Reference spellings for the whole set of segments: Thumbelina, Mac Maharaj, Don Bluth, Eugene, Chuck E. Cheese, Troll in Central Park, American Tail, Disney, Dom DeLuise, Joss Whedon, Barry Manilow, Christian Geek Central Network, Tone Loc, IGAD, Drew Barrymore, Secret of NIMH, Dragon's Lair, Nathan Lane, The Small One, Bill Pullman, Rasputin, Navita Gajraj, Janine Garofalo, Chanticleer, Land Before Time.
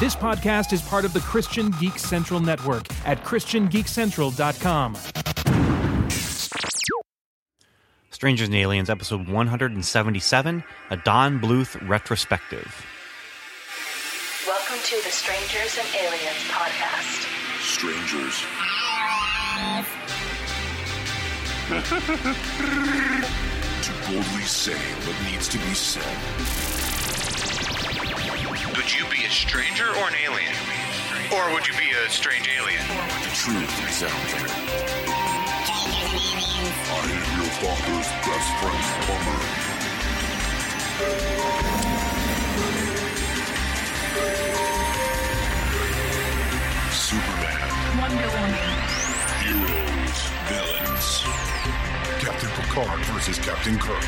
This podcast is part of the Christian Geek Central Network at ChristianGeekCentral.com. Strangers and Aliens, episode 177, a Don Bluth retrospective. Welcome to the Strangers and Aliens podcast. Strangers. To boldly say what needs to be said. Would you be a stranger or an alien? Or would you be a strange alien? The truth is out there. I am your father's best friend's plumber. Superman. Wonder Woman. Heroes. Villains. Captain Picard versus Captain Kirk.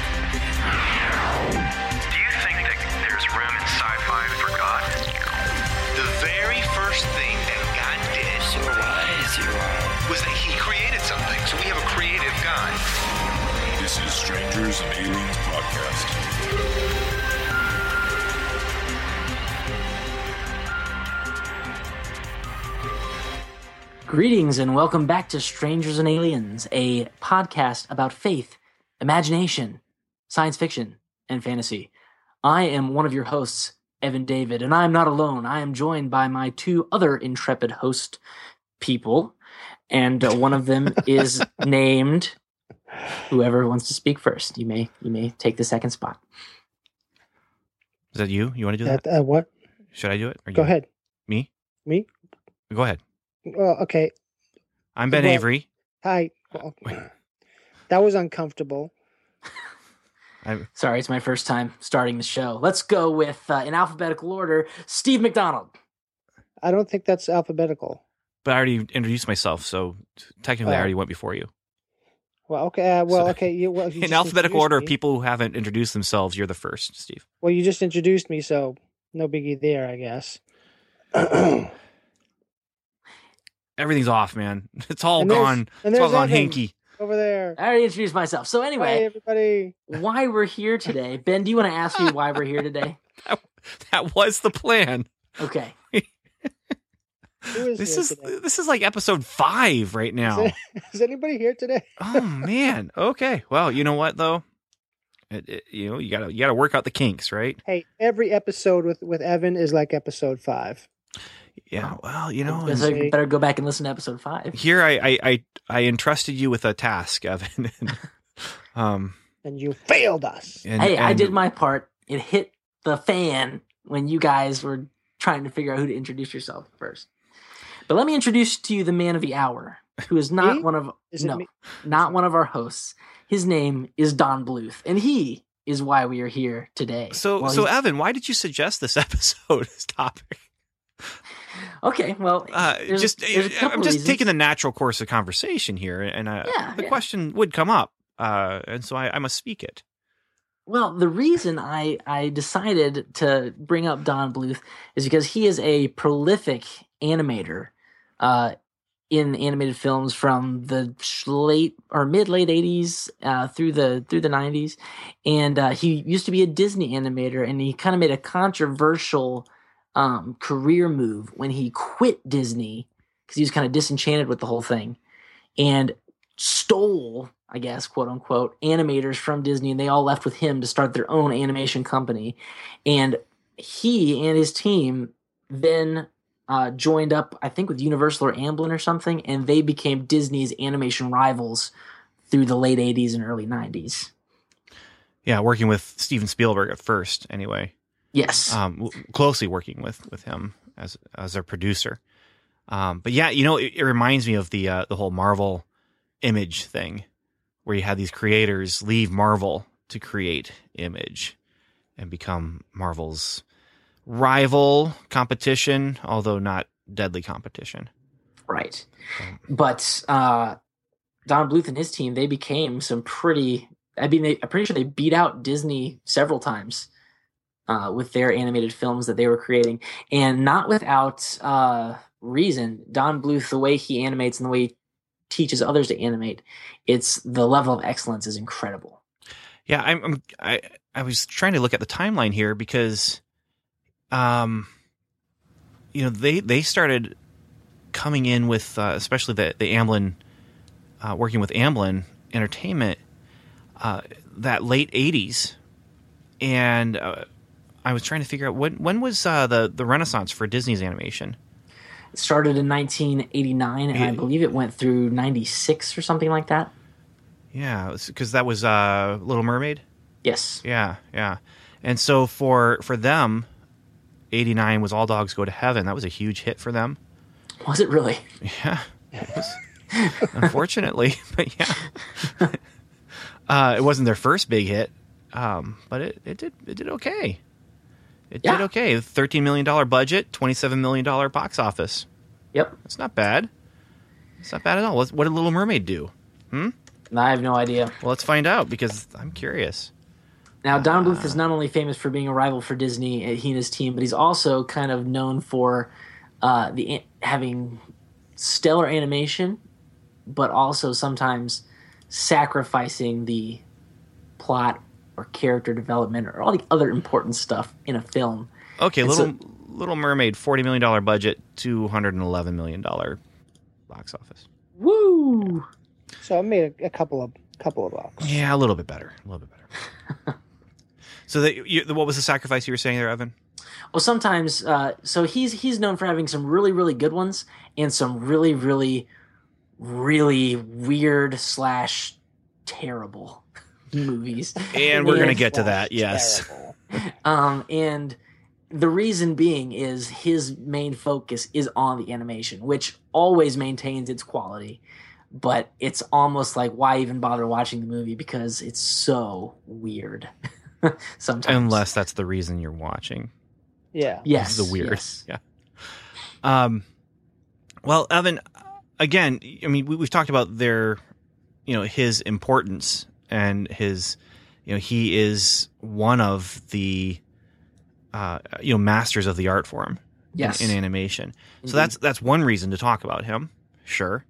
Do you think that there's room in sci-fi for God? The very first thing that God did was that he created something, so we have a creative God. This is Strangers and Aliens Podcast. Greetings and welcome back to Strangers and Aliens, a podcast about faith, imagination, science fiction, and fantasy. I am one of your hosts, Evan David, and I am not alone. I am joined by my two other intrepid host people, and one of them is named whoever wants to speak first. You may take the second spot. Is that you? You want to do that? What? Should I do it? Or go ahead. Me? Go ahead. Okay. I'm Ben Avery. Hi. That was uncomfortable. I'm sorry, it's my first time starting the show. Let's go with, in alphabetical order, Steve McDonald. I don't think that's alphabetical. But I already introduced myself, so technically I already went before you. Well, okay. You in alphabetical order, people who haven't introduced themselves, you're the first, Steve. Well, you just introduced me, so no biggie there, I guess. Everything's off, man. It's all gone. It's all gone hanky. Over there. I already introduced myself. So anyway, hey, everybody. Why we're here today. Ben, do you want to ask me why we're here today? That was the plan. Okay. This is like episode 5 right now. Is anybody here today? Oh man. Okay. Well, you know what though? You gotta work out the kinks, right? Hey, every episode with Evan is like episode 5. Yeah. Well, you know, you better go back and listen to episode 5. Here, I entrusted you with a task, Evan. And you failed us. And I did my part. It hit the fan when you guys were trying to figure out who to introduce yourself first. But let me introduce to you the man of the hour, who is not me? Not one of our hosts. His name is Don Bluth, and he is why we are here today. So Evan, why did you suggest this episode, this topic? Okay, well, I'm just taking the natural course of conversation here, and the question would come up, and so I must speak it. Well, the reason I decided to bring up Don Bluth is because he is a prolific animator in animated films from the late or mid-late 80s through the 90s. And he used to be a Disney animator, and he kind of made a controversial career move when he quit Disney because he was kind of disenchanted with the whole thing, and stole, I guess, quote unquote, animators from Disney, and they all left with him to start their own animation company. And he and his team then joined up, I think, with Universal or Amblin or something, and they became Disney's animation rivals through the late 80s and early 90s. Yeah, working with Steven Spielberg at first, anyway. Yes. Closely working with him as their producer. But yeah, you know, it reminds me of the whole Marvel image thing where you had these creators leave Marvel to create image and become Marvel's rival competition, although not deadly competition. Right. But Don Bluth and his team, they became some pretty, I'm pretty sure they beat out Disney several times. With their animated films that they were creating, and not without reason. Don Bluth, the way he animates and the way he teaches others to animate, it's the level of excellence is incredible. Yeah, I was trying to look at the timeline here because you know, they started coming in with especially the Amblin, working with Amblin Entertainment, that late 80s. And I was trying to figure out when was the Renaissance for Disney's animation? It started in 1989, and I believe it went through 96 or something like that. Yeah, because that was Little Mermaid? Yes. Yeah, yeah. And so for them, 89 was All Dogs Go to Heaven. That was a huge hit for them. Was it really? Yeah. It was. Unfortunately, but yeah. It wasn't their first big hit, but it did okay. It did okay. $13 million budget, $27 million box office. Yep. That's not bad. It's not bad at all. What did Little Mermaid do? I have no idea. Well, let's find out because I'm curious. Now, Don Bluth is not only famous for being a rival for Disney, he and his team, but he's also kind of known for having stellar animation, but also sometimes sacrificing the plot or character development or all the other important stuff in a film. Okay, Little Mermaid, $40 million budget, $211 million box office. Woo! Yeah. So I made a couple of bucks. Yeah, a little bit better. So what was the sacrifice you were saying there, Evan? Well, sometimes so he's known for having some really, really good ones and some really, really, really weird / terrible movies. And we're going to get to that, yes. And the reason being is his main focus is on the animation, which always maintains its quality. But it's almost like, why even bother watching the movie? Because it's so weird sometimes. Unless that's the reason you're watching. Yeah. Yes. The weird. Yes. Yeah. Well, Evan, again, I mean, we've talked about his importance and his, he is one of the, masters of the art form. Yes. In animation. Indeed. So that's one reason to talk about him. Sure.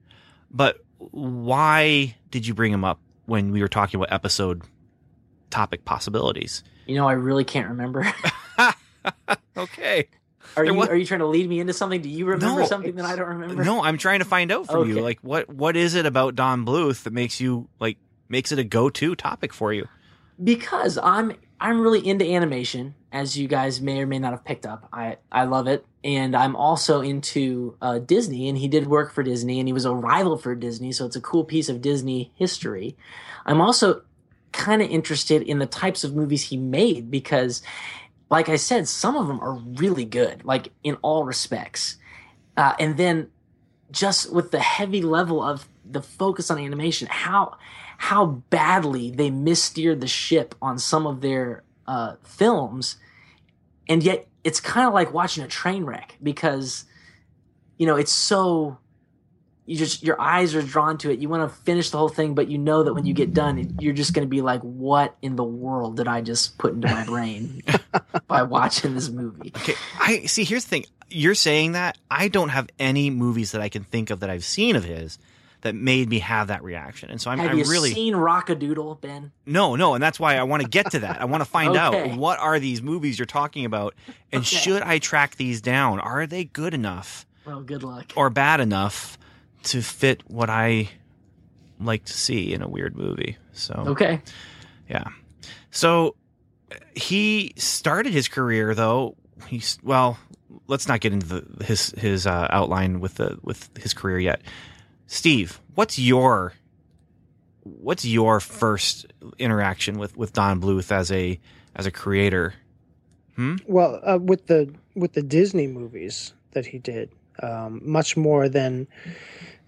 But why did you bring him up when we were talking about episode topic possibilities? I really can't remember. Okay. Are you trying to lead me into something? Do you remember something that I don't remember? No, I'm trying to find out from you. Like, what is it about Don Bluth that makes you makes it a go-to topic for you? Because I'm really into animation, as you guys may or may not have picked up. I love it. And I'm also into Disney, and he did work for Disney, and he was a rival for Disney, so it's a cool piece of Disney history. I'm also kind of interested in the types of movies he made because, like I said, some of them are really good, like in all respects. And then just with the heavy level of the focus on animation, how badly they missteered the ship on some of their films. And yet it's kind of like watching a train wreck because, it's so your eyes are drawn to it. You want to finish the whole thing, but you know that when you get done, you're just going to be like, what in the world did I just put into my brain by watching this movie? Okay. I see. Here's the thing. You're saying that I don't have any movies that I can think of that I've seen of his that made me have that reaction. And so Have you seen Rock-a-Doodle, Ben? No, and that's why I want to get to that. I want to find out what are these movies you're talking about, and should I track these down? Are they good enough? Well, good luck. Or bad enough to fit what I like to see in a weird movie. So yeah. So he started his career, though. Let's not get into his outline with his career yet. Steve, what's your first interaction with Don Bluth as a creator? Well, with the Disney movies that he did, much more than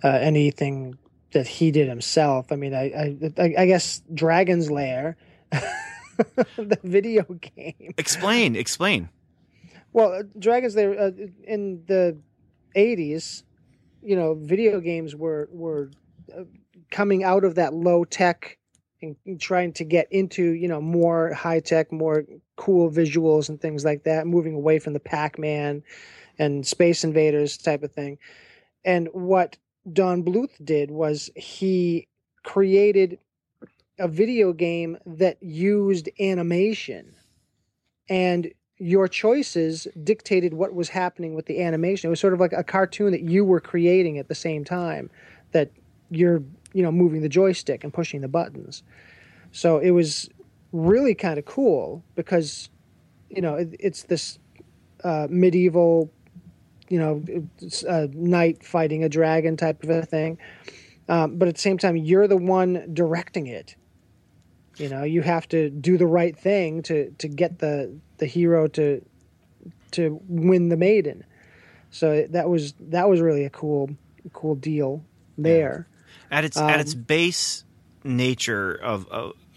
anything that he did himself. I mean, I guess Dragon's Lair, the video game. Explain. Well, Dragon's Lair in the 80s. Video games were coming out of that low tech and trying to get into, more high tech, more cool visuals and things like that, moving away from the Pac-Man and Space Invaders type of thing. And what Don Bluth did was he created a video game that used animation. And your choices dictated what was happening with the animation. It was sort of like a cartoon that you were creating at the same time that you're, you know, moving the joystick and pushing the buttons. So it was really kind of cool because, you know, it's this medieval, you know, knight fighting a dragon type of a thing. But at the same time, you're the one directing it. You know, you have to do the right thing to get the hero to win the maiden. So that was really a cool deal there. Yeah. At its base nature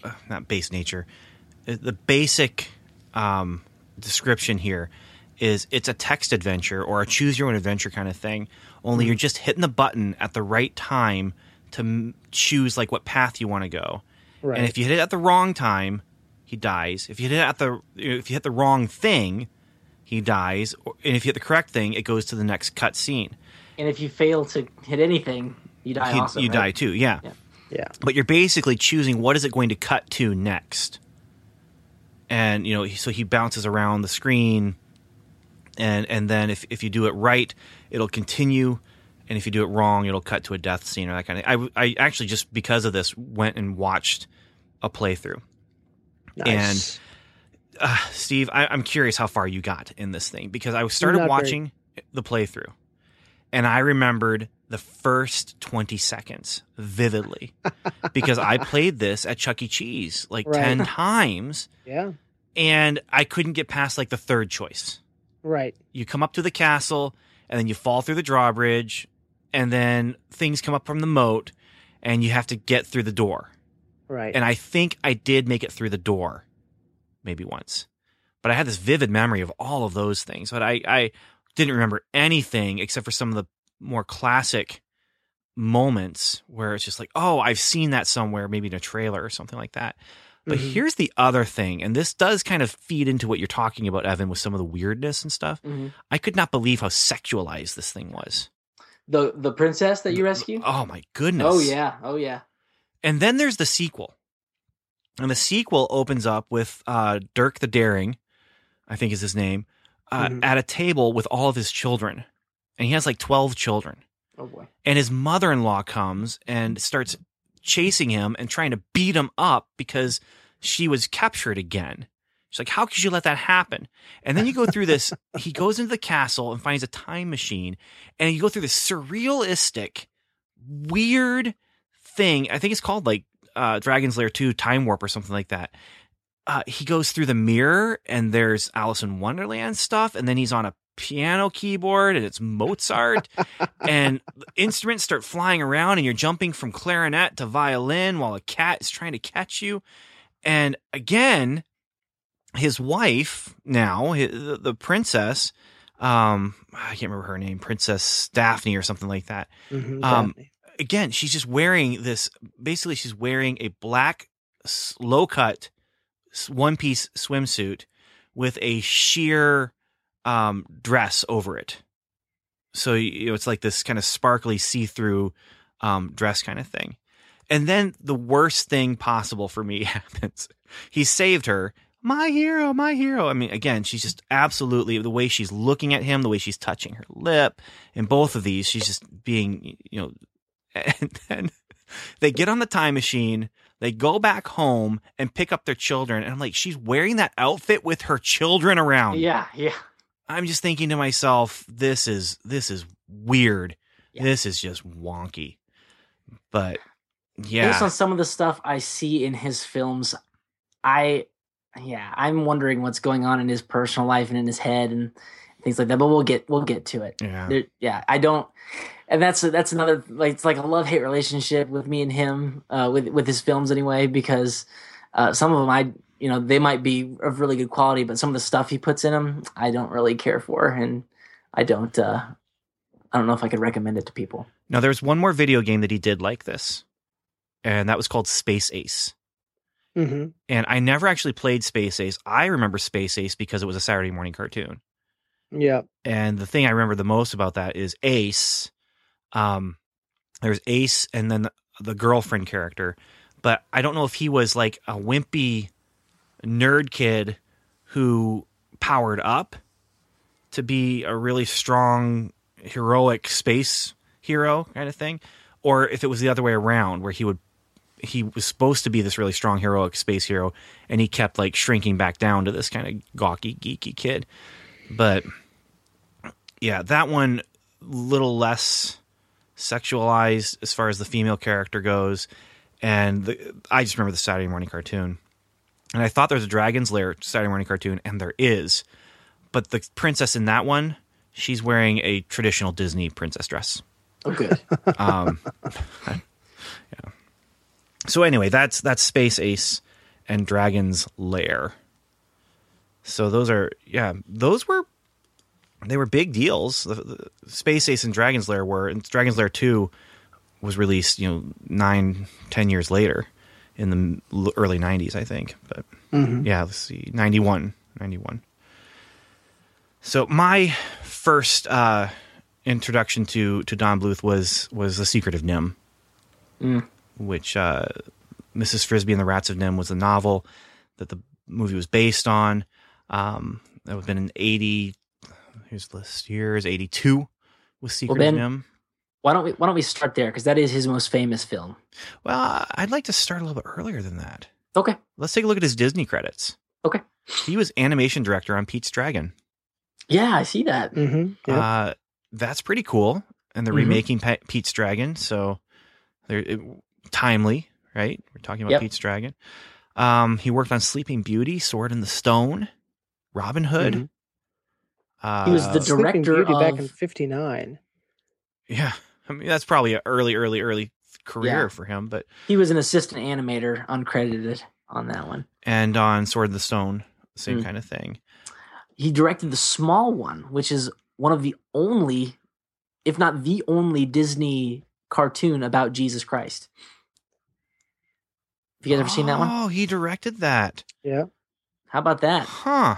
the basic description here is it's a text adventure or a choose your own adventure kind of thing. Only you're just hitting the button at the right time to choose like what path you want to go. Right. And if you hit it at the wrong time, he dies. If you hit it if you hit the wrong thing, he dies. And if you hit the correct thing, it goes to the next cut scene. And if you fail to hit anything, you die. You die too. Yeah. But you're basically choosing what is it going to cut to next. And you know, so he bounces around the screen, and then if you do it right, it'll continue. And if you do it wrong, it'll cut to a death scene or that kind of thing. I actually just because of this went and watched a playthrough. Nice. And Steve, I'm curious how far you got in this thing because I started watching the playthrough and I remembered the first 20 seconds vividly because I played this at Chuck E. Cheese like 10 times. Yeah. And I couldn't get past like the third choice. Right. You come up to the castle and then you fall through the drawbridge. And then things come up from the moat, and you have to get through the door. Right. And I think I did make it through the door, maybe once. But I had this vivid memory of all of those things. But I didn't remember anything except for some of the more classic moments where it's just like, oh, I've seen that somewhere, maybe in a trailer or something like that. But here's the other thing, and this does kind of feed into what you're talking about, Evan, with some of the weirdness and stuff. Mm-hmm. I could not believe how sexualized this thing was. The princess that you rescue? Oh, my goodness. Oh, yeah. And then there's the sequel. And the sequel opens up with Dirk the Daring, I think is his name, at a table with all of his children. And he has like 12 children. Oh, boy. And his mother-in-law comes and starts chasing him and trying to beat him up because she was captured again. She's like, how could you let that happen? And then you go through this. He goes into the castle and finds a time machine. And you go through this surrealistic, weird thing. I think it's called like Dragon's Lair 2 Time Warp or something like that. He goes through the mirror and there's Alice in Wonderland stuff. And then he's on a piano keyboard and it's Mozart. And instruments start flying around and you're jumping from clarinet to violin while a cat is trying to catch you. And again, his wife now, the princess, I can't remember her name, Princess Daphne or something like that. Mm-hmm, again, she's just wearing this, basically she's wearing a black low-cut one-piece swimsuit with a sheer dress over it. So you know, it's like this kind of sparkly see-through dress kind of thing. And then the worst thing possible for me happens. He saved her. My hero. I mean, again, she's just absolutely, the way she's looking at him, the way she's touching her lip, and both of these, she's just being, you know, and then they get on the time machine, they go back home and pick up their children. And I'm like, she's wearing that outfit with her children around. Yeah. I'm just thinking to myself, this is weird. Yeah. This is just wonky. But yeah. Based on some of the stuff I see in his films, I'm wondering what's going on in his personal life and in his head and things like that. But we'll get to it. Yeah, I don't, and that's another, like, it's like a love-hate relationship with me and him with his films anyway, because some of them they might be of really good quality, but some of the stuff he puts in them I don't really care for, and I don't know if I could recommend it to people. Now, there's one more video game that he did like this, and that was called Space Ace. Mm-hmm. And I never actually played Space Ace. I remember Space Ace because it was a Saturday morning cartoon. Yeah. And the thing I remember the most about that is Ace. There's Ace and then the girlfriend character. But I don't know if he was like a wimpy nerd kid who powered up to be a really strong, heroic space hero kind of thing, or if it was the other way around, where he was supposed to be this really strong, heroic space hero, and he kept like shrinking back down to this kind of gawky, geeky kid. But yeah, that one little less sexualized as far as the female character goes. And I just remember the Saturday morning cartoon, and I thought there was a Dragon's Lair Saturday morning cartoon, and there is, but the princess in that one, she's wearing a traditional Disney princess dress. Oh, good. Yeah. So anyway, that's Space Ace and Dragon's Lair. So those were big deals. The Space Ace and Dragon's Lair were, and Dragon's Lair 2 was released, 9-10 years later in the early 90s, I think. But yeah, let's see, 91. So my first introduction to Don Bluth was The Secret of NIMH, which Mrs. Frisbee and the Rats of NIMH was the novel that the movie was based on. That would have been in 80. Here's the list. Years 82 was Secret of NIMH. Why don't we start there, because that is his most famous film. Well, I'd like to start a little bit earlier than that. Okay, let's take a look at his Disney credits. Okay, he was animation director on Pete's Dragon. Yeah, I see that. Mm-hmm. Yep. That's pretty cool. And they're remaking Pete's Dragon, so they're timely, right? We're talking about Pete's Dragon. He worked on Sleeping Beauty, Sword in the Stone, Robin Hood. Mm-hmm. He was the director of... back in 59. Yeah, I mean, that's probably an early career for him. But he was an assistant animator, uncredited, on that one. And on Sword in the Stone, same kind of thing. He directed The Small One, which is one of the only, if not the only, Disney cartoon about Jesus Christ. Have you guys ever seen that one? Oh, he directed that. Yeah. How about that? Huh.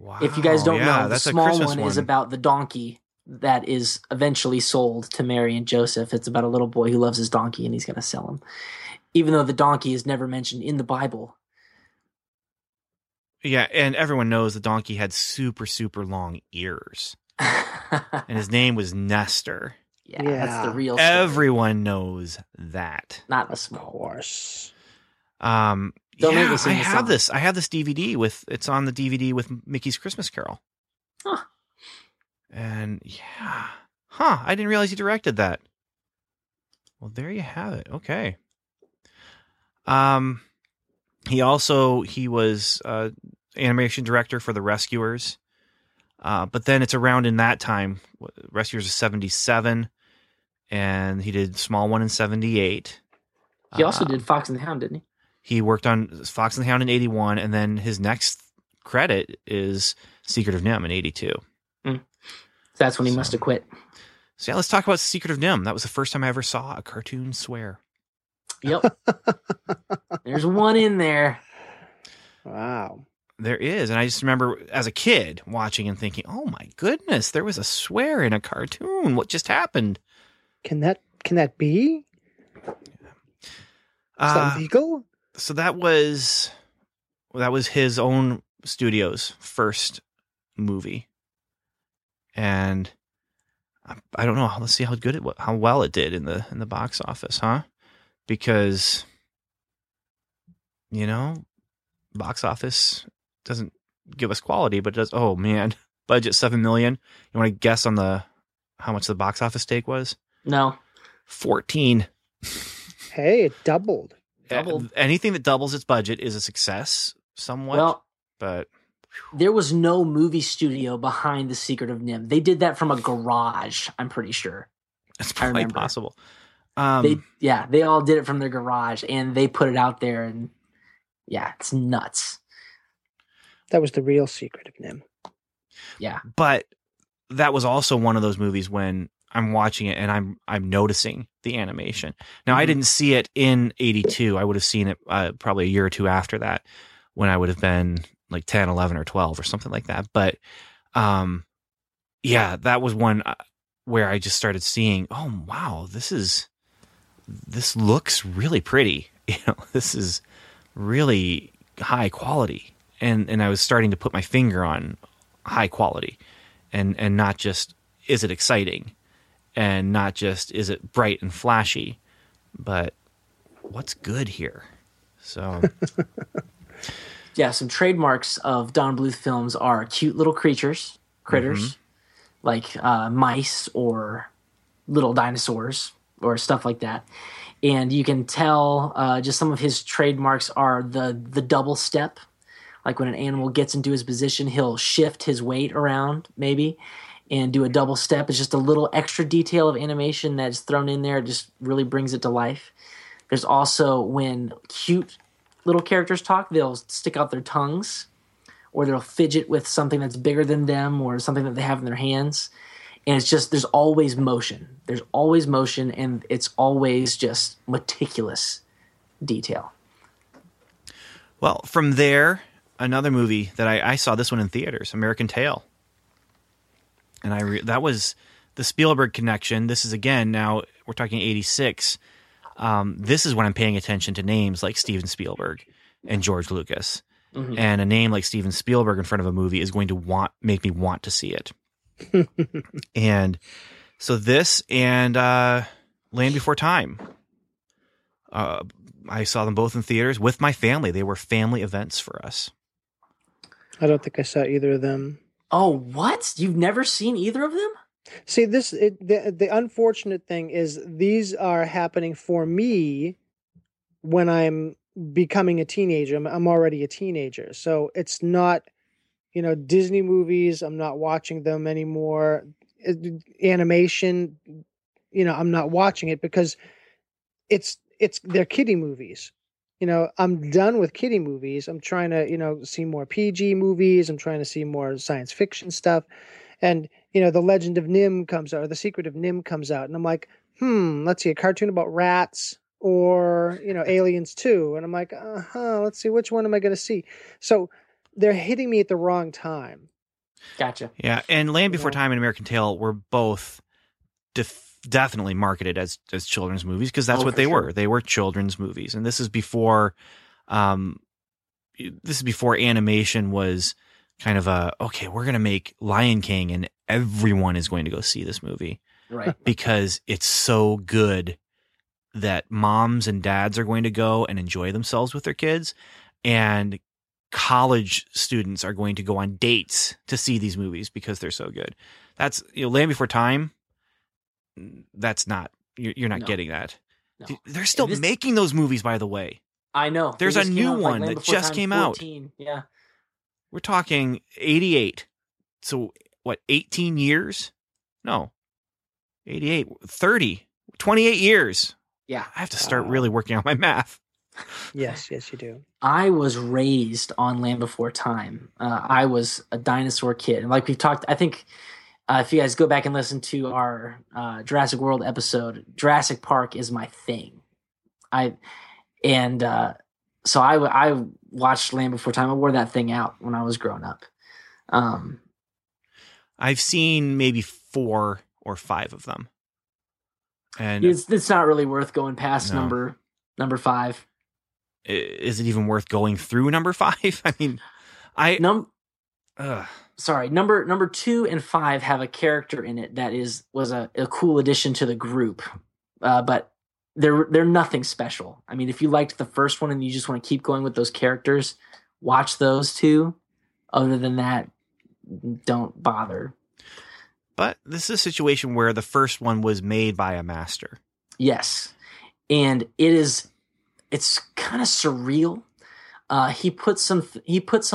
Wow. If you guys don't know, The Small One is about the donkey that is eventually sold to Mary and Joseph. It's about a little boy who loves his donkey and he's going to sell him, even though the donkey is never mentioned in the Bible. Yeah, and everyone knows the donkey had super, super long ears. And his name was Nestor. Yeah, that's the real story. Everyone knows that. Not the small horse. I have this. I have this DVD with, it's on the DVD with Mickey's Christmas Carol. Huh. And yeah. Huh, I didn't realize you directed that. Well, there you have it. Okay. He was animation director for The Rescuers, but then it's around in that time. Rescuers is 77, and he did Small One in 78. He also did Fox and the Hound, didn't he? He worked on Fox and the Hound in 81, and then his next credit is Secret of NIMH in 82. That's when he must have quit. So yeah, let's talk about Secret of NIMH. That was the first time I ever saw a cartoon swear. Yep. There's one in there. Wow. There is. And I just remember as a kid watching and thinking, oh my goodness, there was a swear in a cartoon. What just happened? Can that be? Yeah. Is that legal? So that was his own studio's first movie. And I don't know. Let's see how well it did in the box office, huh? Because, box office doesn't give us quality, but it does. Oh man, budget $7 million. You want to guess on how much the box office take was? No, 14. Hey, it doubled. Anything that doubles its budget is a success, somewhat. Well, but there was no movie studio behind The Secret of NIMH. They did that from a garage. I'm pretty sure. That's probably possible. They all did it from their garage and they put it out there, and yeah, it's nuts. That was the real Secret of NIMH. Yeah, but that was also one of those movies when I'm watching it and I'm noticing the animation. Now I didn't see it in 82. I would have seen it probably a year or two after that, when I would have been like 10, 11 or 12 or something like that. But yeah, that was one where I just started seeing, oh wow, this looks really pretty. This is really high quality and I was starting to put my finger on high quality, and not just is it exciting, and not just is it bright and flashy, but what's good here. So yeah, some trademarks of Don Bluth films are cute little critters, mm-hmm. like mice or little dinosaurs or stuff like that. And you can tell just some of his trademarks are the double step. Like when an animal gets into his position, he'll shift his weight around maybe and do a double step. It's just a little extra detail of animation that's thrown in there. It just really brings it to life. There's also when cute little characters talk, they'll stick out their tongues or they'll fidget with something that's bigger than them or something that they have in their hands. And it's just there's always motion. There's always motion, and it's always just meticulous detail. Well, from there, another movie that I saw this one in theaters, American Tail. And that was the Spielberg connection. This is, again, now we're talking 86. This is when I'm paying attention to names like Steven Spielberg and George Lucas. Mm-hmm. And a name like Steven Spielberg in front of a movie is going to make me want to see it. And so this and Land Before Time, I saw them both in theaters with my family. They were family events for us. I don't think I saw either of them. Oh, what? You've never seen either of them? See, the unfortunate thing is these are happening for me when I'm becoming a teenager. I'm already a teenager, so it's not. You know, Disney movies, I'm not watching them anymore. Animation, you know, I'm not watching it because they're kiddie movies. You know, I'm done with kiddie movies. I'm trying to, you know, see more PG movies. I'm trying to see more science fiction stuff. And, you know, The Legend of NIMH comes out, or The Secret of NIMH comes out. And I'm like, let's see, a cartoon about rats or, you know, Aliens 2. And I'm like, let's see, which one am I going to see? So they're hitting me at the wrong time. Gotcha. Yeah, and Land Before Time and American Tail were both definitely marketed as children's movies because that's what they were. They were children's movies, and this is before, animation was kind of we're going to make Lion King, and everyone is going to go see this movie, right? Because it's so good that moms and dads are going to go and enjoy themselves with their kids, and college students are going to go on dates to see these movies because they're so good. That's, you know, Land Before Time. That's not, you're not getting that. No. They're still making those movies, by the way. I know. There's a new one that just came out. Yeah. We're talking 88. So what, 18 years? No, 88, 30, 28 years. Yeah. I have to start really working on my math. Yes, you do. I was raised on Land Before Time. I was a dinosaur kid. And like we've talked, I think if you guys go back and listen to our Jurassic World episode, Jurassic Park is my thing. So I watched Land Before Time. I wore that thing out when I was growing up. I've seen maybe 4 or 5 of them. And it's not really worth going past number 5. Is it even worth going through number 5? I mean, number 2 and 5 have a character in it that was a cool addition to the group, but they're nothing special. I mean, if you liked the first one and you just want to keep going with those characters, watch those 2. Other than that, don't bother. But this is a situation where the first one was made by a master. Yes, and it's kind of surreal. He put some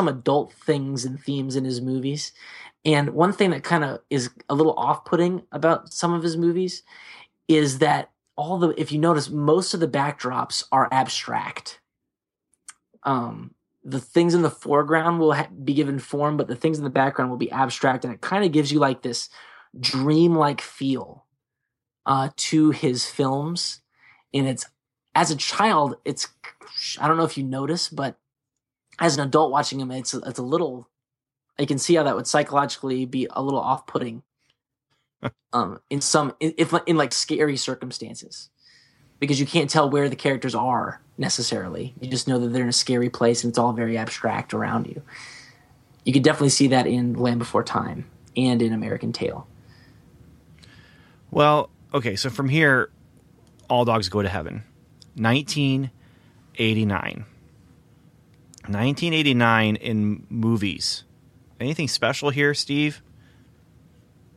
adult things and themes in his movies. And one thing that kind of is a little off-putting about some of his movies is that if you notice, most of the backdrops are abstract. The things in the foreground will be given form, but the things in the background will be abstract. And it kind of gives you like this dreamlike feel to his films. And it's, as a child, it's, I don't know if you notice, but as an adult watching him, it's a little, I can see how that would psychologically be a little off-putting in like scary circumstances, because you can't tell where the characters are necessarily. You just know that they're in a scary place and it's all very abstract around you. You could definitely see that in Land Before Time and in American Tail. Well, okay, so from here, All Dogs Go to Heaven. 1989. 1989 in movies. Anything special here, Steve?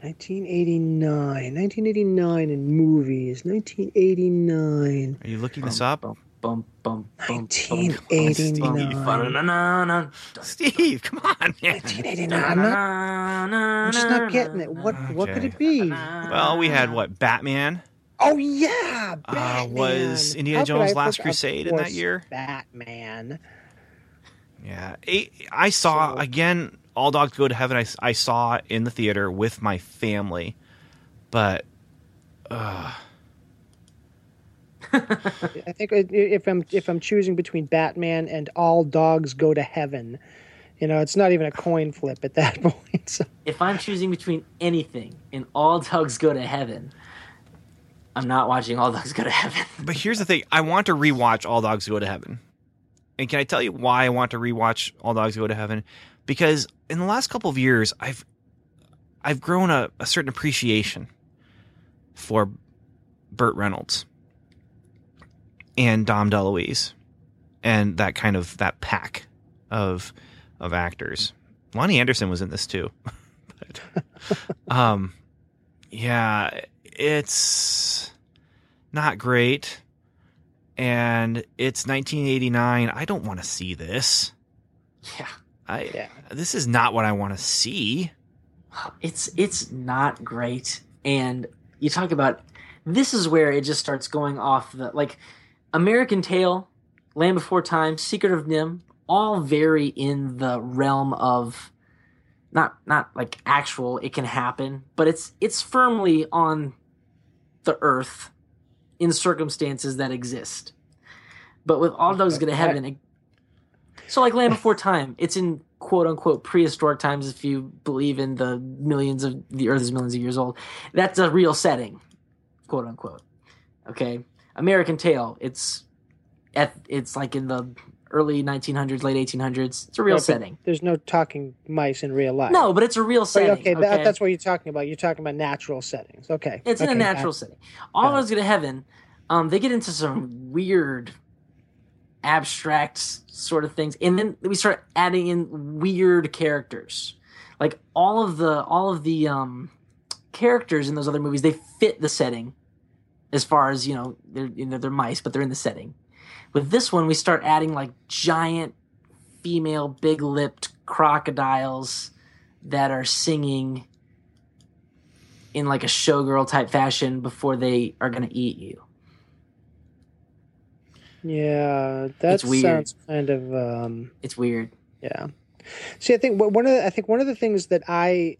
1989 in movies. 1989. Are you looking this up? 1989. Steve, come on, man. 1989. I'm just not getting it. What could it be? Well, we had what? Batman. Oh yeah, Batman. Was Indiana Jones' Last Crusade in that year? Batman. Yeah, I saw again. All Dogs Go to Heaven. I saw it in the theater with my family, but I think if I'm choosing between Batman and All Dogs Go to Heaven, you know, it's not even a coin flip at that point. So. If I'm choosing between anything and All Dogs Go to Heaven, I'm not watching All Dogs Go to Heaven. But here's the thing: I want to rewatch All Dogs Go to Heaven, and can I tell you why I want to rewatch All Dogs Go to Heaven? Because in the last couple of years, I've grown a certain appreciation for Burt Reynolds and Dom DeLuise and that pack of actors. Lonnie Anderson was in this too. But, yeah, it's not great, and it's 1989. I don't want to see this. Yeah. This is not what I want to see. It's not great. And you talk about, this is where it just starts going off the, like, American Tail, Land Before Time, Secret of NIMH, all very in the realm of not like actual, it can happen, but it's firmly on the earth in circumstances that exist. But with All Dogs Go to Heaven, so like Land Before Time, it's in quote-unquote prehistoric times if you believe in the Earth is millions of years old. That's a real setting, quote-unquote. Okay? American Tail, it's like in the early 1900s, late 1800s. It's a real setting. There's no talking mice in real life. No, but it's a real setting. Okay, okay? That's what you're talking about. You're talking about natural settings. Okay. It's in a natural setting. All Dogs Go to Heaven, they get into some weird abstract sort of things, and then we start adding in weird characters. Like all of the characters in those other movies, they fit the setting as far as, you know, they're mice, but they're in the setting. With this one, we start adding like giant female big-lipped crocodiles that are singing in like a showgirl type fashion before they are going to eat you. Yeah, that sounds kind of. It's weird. Yeah. See, I think one of the things that I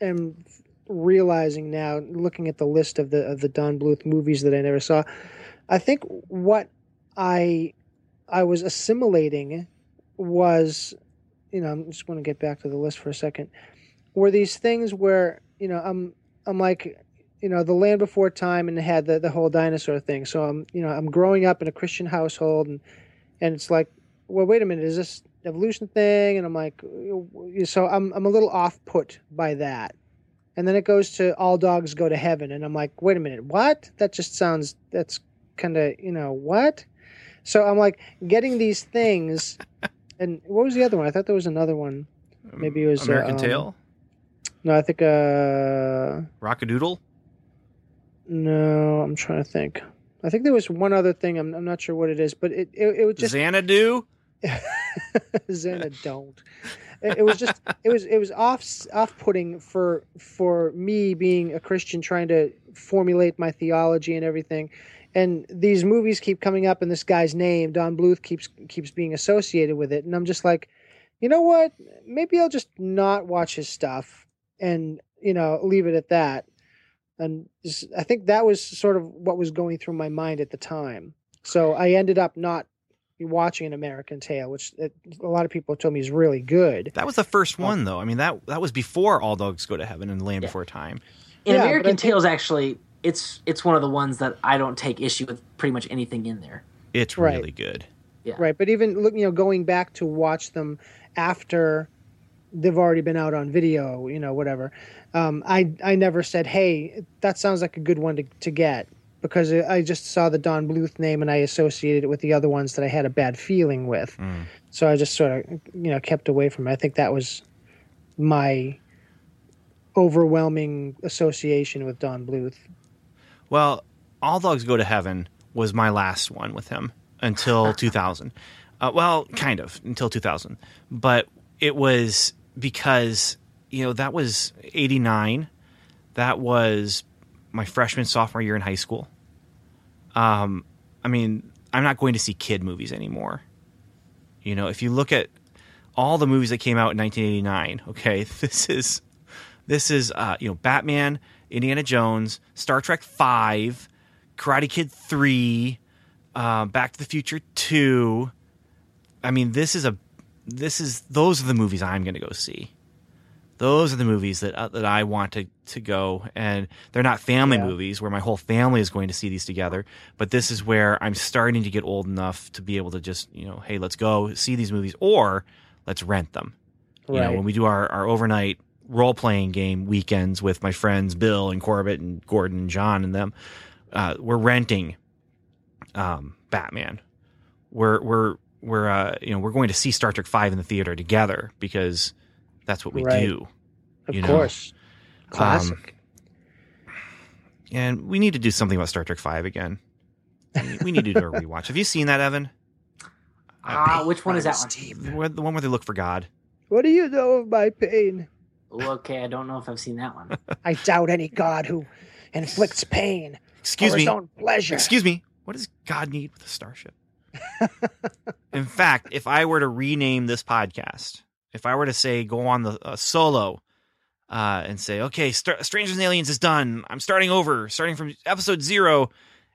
am realizing now, looking at the list of the Don Bluth movies that I never saw, I think what I was assimilating was, you know, I'm just going to get back to the list for a second, were these things where, you know, I'm like, you know, the Land Before Time, and it had the whole dinosaur thing. So I'm growing up in a Christian household, and it's like, well, wait a minute, is this an evolution thing? And I'm like, so I'm a little off put by that. And then it goes to All Dogs Go to Heaven, and I'm like, wait a minute, what? That just sounds, that's kind of, you know, what? So I'm like getting these things, and what was the other one? I thought there was another one. Maybe it was American Tail. No, I think Rock-a-Doodle. No, I'm trying to think. I think there was one other thing. I'm not sure what it is, but it was just Xanadu. Xanadu don't. It was just it was off-putting for me being a Christian trying to formulate my theology and everything. And these movies keep coming up, and this guy's name, Don Bluth, keeps being associated with it. And I'm just like, you know what? Maybe I'll just not watch his stuff and, you know, leave it at that. And I think that was sort of what was going through my mind at the time. So I ended up not watching an American Tail, which a lot of people told me is really good. That was the first one, though. I mean, that was before All Dogs Go to Heaven and Land Before Time. And yeah, American Tail is actually, it's one of the ones that I don't take issue with pretty much anything in there. It's really good. Yeah. Right. But even look, going back to watch them after they've already been out on video, whatever. I never said, hey, that sounds like a good one to get, because I just saw the Don Bluth name and I associated it with the other ones that I had a bad feeling with. Mm. So I just sort of, kept away from it. I think that was my overwhelming association with Don Bluth. Well, All Dogs Go to Heaven was my last one with him until 2000. Well, kind of, until 2000. But it was because, that was 89. That was my freshman, sophomore year in high school. I mean, I'm not going to see kid movies anymore. If you look at all the movies that came out in 1989, okay, this is Batman, Indiana Jones, Star Trek V, Karate Kid 3, Back to the Future 2. I mean, those are the movies I'm going to go see. Those are the movies that I want to go, and they're not family movies where my whole family is going to see these together. But this is where I'm starting to get old enough to be able to just, hey, let's go see these movies, or let's rent them. Right. When we do our overnight role-playing game weekends with my friends Bill and Corbett and Gordon and John and them, we're renting Batman. We're going to see Star Trek V in the theater together, because that's what we do. Of course. Classic. And we need to do something about Star Trek V again. We need to do a rewatch. Have you seen that, Evan? Which one is that one? The one where they look for God. What do you know of my pain? Okay, I don't know if I've seen that one. I doubt any God who inflicts pain for his own pleasure. Excuse me. What does God need with a starship? In fact, if I were to rename this podcast, if I were to say, go on the solo and say, okay, Strangers and Aliens is done, I'm starting from episode 0,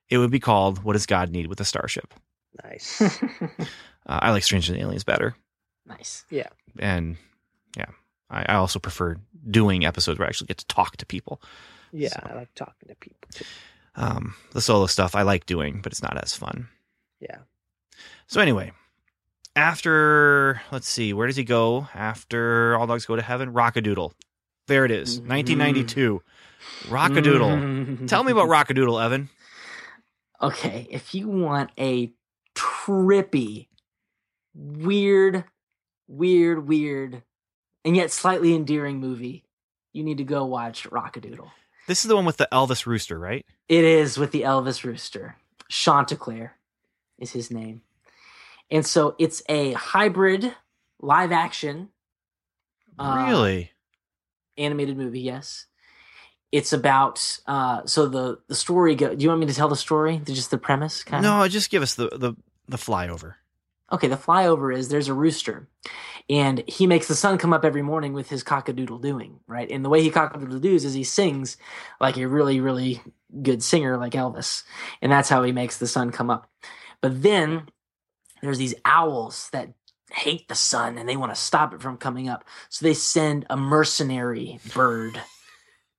it would be called What Does God Need with a Starship? Nice. I like Strangers and Aliens better. Nice. Yeah. And yeah, I also prefer doing episodes where I actually get to talk to people. Yeah, so. I like talking to people too. The solo stuff I like doing, but it's not as fun. Yeah. So anyway, after, let's see, where does he go after All Dogs Go to Heaven? Rock-a-Doodle. There it is. 1992. Rock-a-Doodle. Tell me about Rock-a-Doodle, Evan. Okay. If you want a trippy, weird, and yet slightly endearing movie, you need to go watch Rock-a-Doodle. This is the one with the Elvis Rooster, right? It is, with the Elvis Rooster. Chanticleer is his name. And so it's a hybrid live action animated movie, yes. It's about so the story goes. Do you want me to tell the story? Just the premise kind of? No, just give us the flyover. Okay, the flyover is there's a rooster, and he makes the sun come up every morning with his cock-a-doodle doing, right? And the way he cock-a-doodle does is he sings like a really, really good singer like Elvis, and that's how he makes the sun come up. But then there's these owls that hate the sun and they want to stop it from coming up. So they send a mercenary bird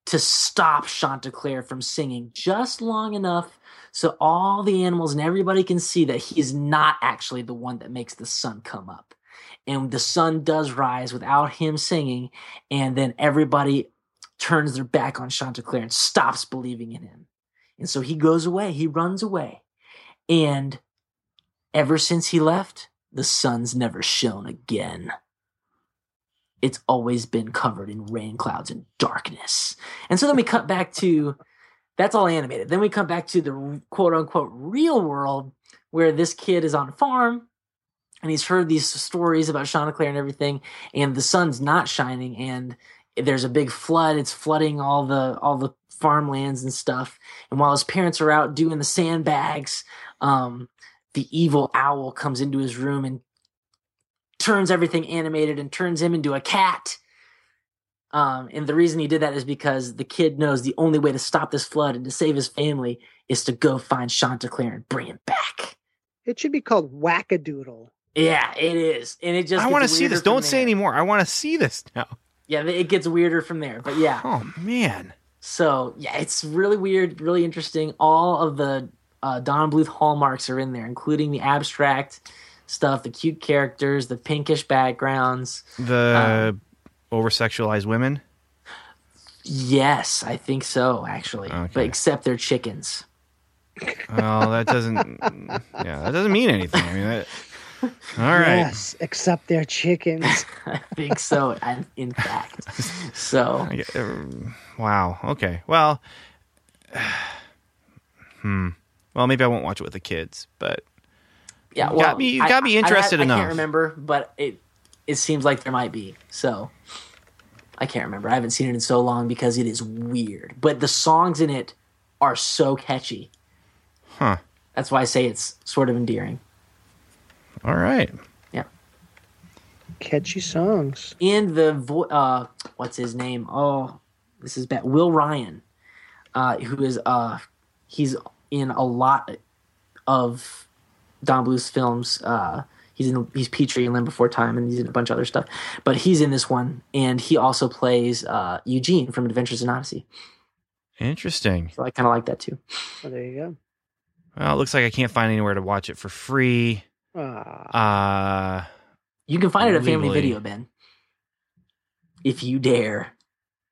to stop Chanticleer from singing just long enough so all the animals and everybody can see that he is not actually the one that makes the sun come up. And the sun does rise without him singing, and then everybody turns their back on Chanticleer and stops believing in him. And so he goes away. He runs away. And ever since he left, the sun's never shone again. It's always been covered in rain clouds and darkness. And so then we cut back to, that's all animated. Then we come back to the quote unquote real world, where this kid is on a farm and he's heard these stories about Chanticleer and everything, and the sun's not shining, and there's a big flood. It's flooding all the farmlands and stuff. And while his parents are out doing the sandbags, the evil owl comes into his room and turns everything animated and turns him into a cat. And the reason he did that is because the kid knows the only way to stop this flood and to save his family is to go find Chanticleer and bring him back. It should be called Whack-a-Doodle. Yeah, it is. And it just, I want to see this. Don't say anymore. I want to see this now. Yeah, it gets weirder from there. But yeah. Oh, man. So yeah, it's really weird, really interesting. All of the Don Bluth hallmarks are in there, including the abstract stuff, the cute characters, the pinkish backgrounds, the over-sexualized women. Yes, I think so, actually. Okay. But except they're chickens. Well, that doesn't. Yeah, that doesn't mean anything. I mean, that, all right. Yes, except they're chickens. I think so. In fact, so. Wow. Okay. Well. Well, maybe I won't watch it with the kids, but yeah, well, you got me interested enough. I can't remember, but it seems like there might be. So I can't remember. I haven't seen it in so long because it is weird, but the songs in it are so catchy. Huh. That's why I say it's sort of endearing. All right. Yeah. Catchy songs. And the what's his name? Oh, this is bad. Will Ryan, who is he's in a lot of Don Bluth's films. He's Petrie in Land Before Time, and he's in a bunch of other stuff. But he's in this one, and he also plays Eugene from Adventures in Odyssey. Interesting. So I kind of like that too. Well, there you go. Well, it looks like I can't find anywhere to watch it for free. You can find it at Family Video, Ben. If you dare.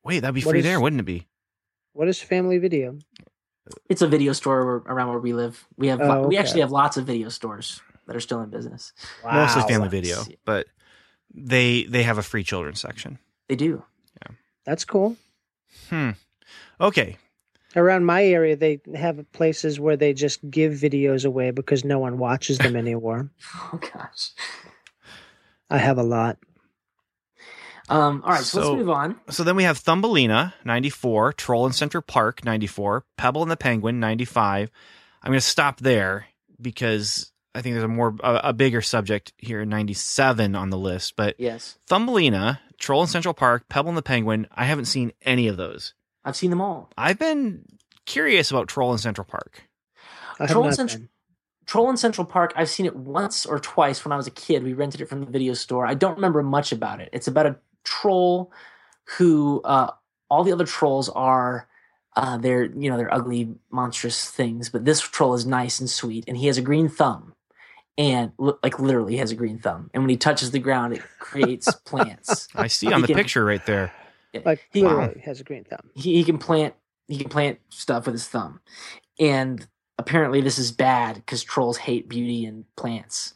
Wait, that'd be free there, wouldn't it be? What is Family Video? It's a video store around where we live. We have we actually have lots of video stores that are still in business. Wow. Mostly Family Video, but they have a free children's section. They do. Yeah, that's cool. Okay. Around my area, they have places where they just give videos away because no one watches them anymore. Oh, gosh. I have a lot. All right, so let's move on. So then we have Thumbelina, 94, Troll in Central Park, 94, Pebble and the Penguin, 95. I'm going to stop there because I think there's a bigger subject here in 97 on the list. But yes, Thumbelina, Troll in Central Park, Pebble and the Penguin, I haven't seen any of those. I've seen them all. I've been curious about Troll in Central Park. Troll in Central Park, I've seen it once or twice when I was a kid. We rented it from the video store. I don't remember much about it. It's about a troll who all the other trolls are they're ugly, monstrous things, but this troll is nice and sweet, and he has a green thumb. And like literally has a green thumb. And when he touches the ground, it creates plants. I see on the picture right there. Like he literally has a green thumb. He can plant stuff with his thumb, and apparently this is bad because trolls hate beauty and plants.